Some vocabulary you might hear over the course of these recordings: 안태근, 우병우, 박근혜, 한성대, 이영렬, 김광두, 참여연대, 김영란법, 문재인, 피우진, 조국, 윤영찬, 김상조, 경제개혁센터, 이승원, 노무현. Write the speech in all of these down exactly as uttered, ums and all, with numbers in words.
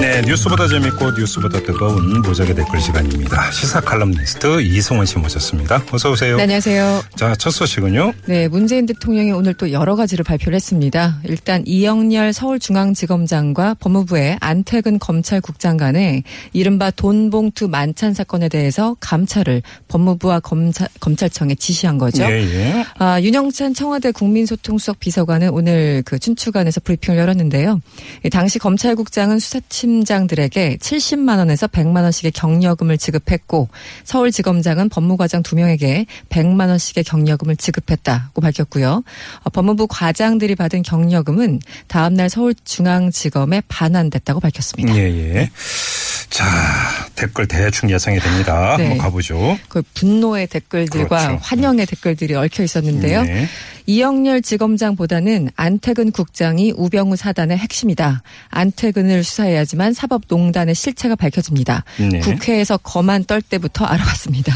네, 뉴스보다 재밌고 뉴스보다 뜨거운 모자의 댓글 시간입니다. 시사 칼럼니스트 이승원 씨 모셨습니다. 어서 오세요. 네, 안녕하세요. 자, 첫 소식은요. 네, 문재인 대통령이 오늘 또 여러 가지를 발표를 했습니다. 일단 이영렬 서울중앙지검장과 법무부의 안태근 검찰국장 간에 이른바 돈봉투 만찬 사건에 대해서 감찰을 법무부와 검사, 검찰청에 지시한 거죠. 예, 예. 아, 윤영찬 청와대 국민소통수석 비서관은 오늘 그 춘추관에서 브리핑을 열었는데요. 당시 검찰국장은 수사팀 팀장들에게 칠십만 원에서 백만 원씩의 경력금을 지급했고 서울지검장은 법무과장 두 명에게 백만 원씩의 경력금을 지급했다고 밝혔고요. 법무부 과장들이 받은 경력금은 다음 날 서울중앙지검에 반환됐다고 밝혔습니다. 예예. 예. 자, 댓글 대충 예상이 됩니다. 네. 한번 가보죠. 그 분노의 댓글들과 그렇죠. 환영의 댓글들이 얽혀 있었는데요. 네. 이영렬 지검장보다는 안태근 국장이 우병우 사단의 핵심이다. 안태근을 수사해야지만 사법농단의 실체가 밝혀집니다. 네. 국회에서 거만 떨 때부터 알아봤습니다.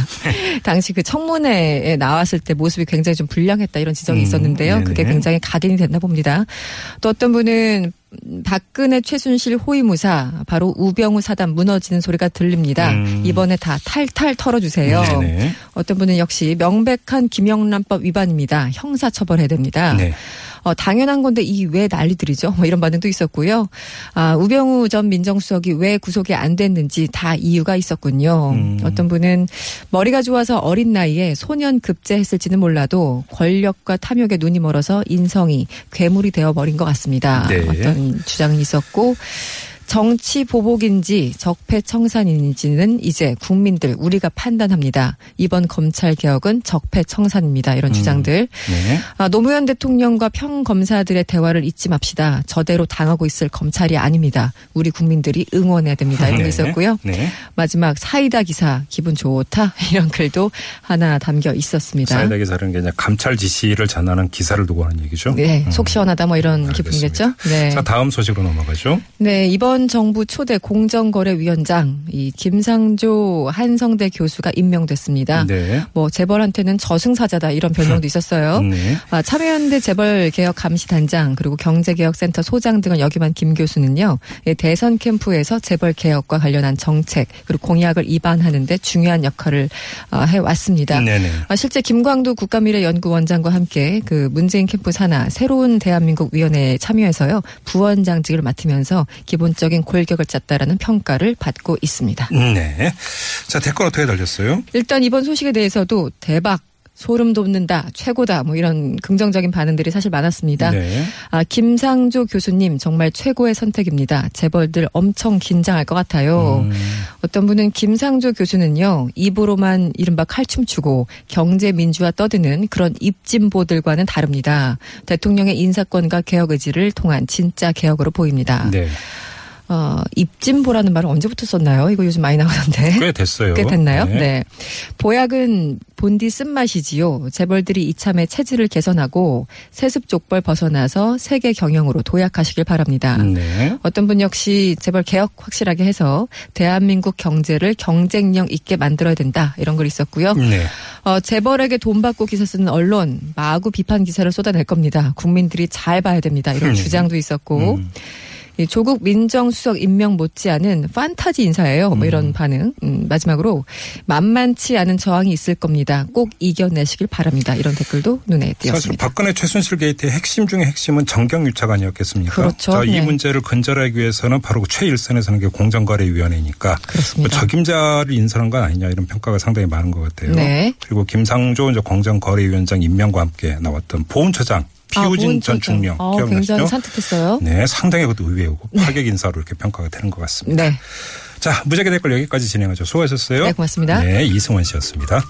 당시 그 청문회에 나왔을 때 모습이 굉장히 좀 불량했다 이런 지적이 음, 있었는데요. 네네. 그게 굉장히 각인이 됐나 봅니다. 또 어떤 분은 박근혜 최순실 호위무사 바로 우병우 사단 무너지는 소리가 들립니다. 음. 이번에 다 탈탈 털어주세요. 네네. 어떤 분은 역시 명백한 김영란법 위반입니다. 형사처벌해야 됩니다. 네. 어, 당연한 건데 이 왜 난리들이죠? 뭐 이런 반응도 있었고요. 아, 우병우 전 민정수석이 왜 구속이 안 됐는지 다 이유가 있었군요. 음. 어떤 분은 머리가 좋아서 어린 나이에 소년 급제했을지는 몰라도 권력과 탐욕에 눈이 멀어서 인성이 괴물이 되어버린 것 같습니다. 네. 어떤 주장이 있었고. 정치 보복인지 적폐청산인지는 이제 국민들 우리가 판단합니다. 이번 검찰개혁은 적폐청산입니다. 이런 주장들. 음, 네. 아, 노무현 대통령과 평검사들의 대화를 잊지 맙시다. 저대로 당하고 있을 검찰이 아닙니다. 우리 국민들이 응원해야 됩니다. 이런 게 있었고요. 네. 네. 마지막 사이다 기사 기분 좋다 이런 글도 하나 담겨 있었습니다. 사이다 기사라는 게 그냥 감찰 지시를 전하는 기사를 두고 하는 얘기죠. 네. 음. 속 시원하다 뭐 이런 알겠습니다. 기분이겠죠. 네. 자, 다음 소식으로 넘어가죠. 네. 이번 전 정부 초대 공정거래위원장 이 김상조 한성대 교수가 임명됐습니다. 네. 뭐 재벌한테는 저승사자다 이런 별명도 있었어요. 네. 아, 참여연대 재벌개혁감시단장 그리고 경제개혁센터 소장 등을 역임한 김 교수는요. 예, 대선 캠프에서 재벌개혁과 관련한 정책 그리고 공약을 입안하는 데 중요한 역할을 아, 해왔습니다. 네, 네. 아, 실제 김광두 국가미래연구원장과 함께 그 문재인 캠프 산하 새로운 대한민국 위원회에 참여해서요. 부원장직을 맡으면서 기본적인 골격을 짰다라는 평가를 받고 있습니다. 네. 자, 댓글 어떻게 달렸어요? 일단 이번 소식에 대해서도 대박. 소름 돋는다, 최고다, 뭐 이런 긍정적인 반응들이 사실 많았습니다. 네. 아, 김상조 교수님 정말 최고의 선택입니다. 재벌들 엄청 긴장할 것 같아요. 음. 어떤 분은 김상조 교수는요, 입으로만 이른바 칼춤추고 경제민주화 떠드는 그런 입진보들과는 다릅니다. 대통령의 인사권과 개혁 의지를 통한 진짜 개혁으로 보입니다. 네. 어, 입진보라는 말을 언제부터 썼나요? 이거 요즘 많이 나오던데. 꽤 됐어요. 꽤 됐나요? 네. 네. 보약은 본디 쓴맛이지요. 재벌들이 이참에 체질을 개선하고 세습족벌 벗어나서 세계 경영으로 도약하시길 바랍니다. 네. 어떤 분 역시 재벌 개혁 확실하게 해서 대한민국 경제를 경쟁력 있게 만들어야 된다. 이런 글 있었고요. 네. 어, 재벌에게 돈 받고 기사 쓰는 언론 마구 비판 기사를 쏟아낼 겁니다. 국민들이 잘 봐야 됩니다. 이런 음. 주장도 있었고. 음. 조국 민정수석 임명 못지않은 판타지 인사예요. 뭐 이런 음. 반응. 음, 마지막으로 만만치 않은 저항이 있을 겁니다. 꼭 이겨내시길 바랍니다. 이런 댓글도 눈에 띄었습니다. 사실 박근혜 최순실 게이트의 핵심 중에 핵심은 정경유착 아니었겠습니까? 그렇죠. 자, 네. 이 문제를 근절하기 위해서는 바로 최일선에 서는 게 공정거래위원회니까 뭐 적임자를 인선한 건 아니냐 이런 평가가 상당히 많은 것 같아요. 네. 그리고 김상조 이제 공정거래위원장 임명과 함께 나왔던 보훈처장. 피우진 아, 전 총명 아, 기억나시죠? 굉장히 산뜻했어요. 네, 상당히 그것도 의외고 파격 인사로 이렇게 평가가 되는 것 같습니다. 네. 자, 무작위 댓글 여기까지 진행하죠. 수고하셨어요. 네, 고맙습니다. 네, 이승원 씨였습니다.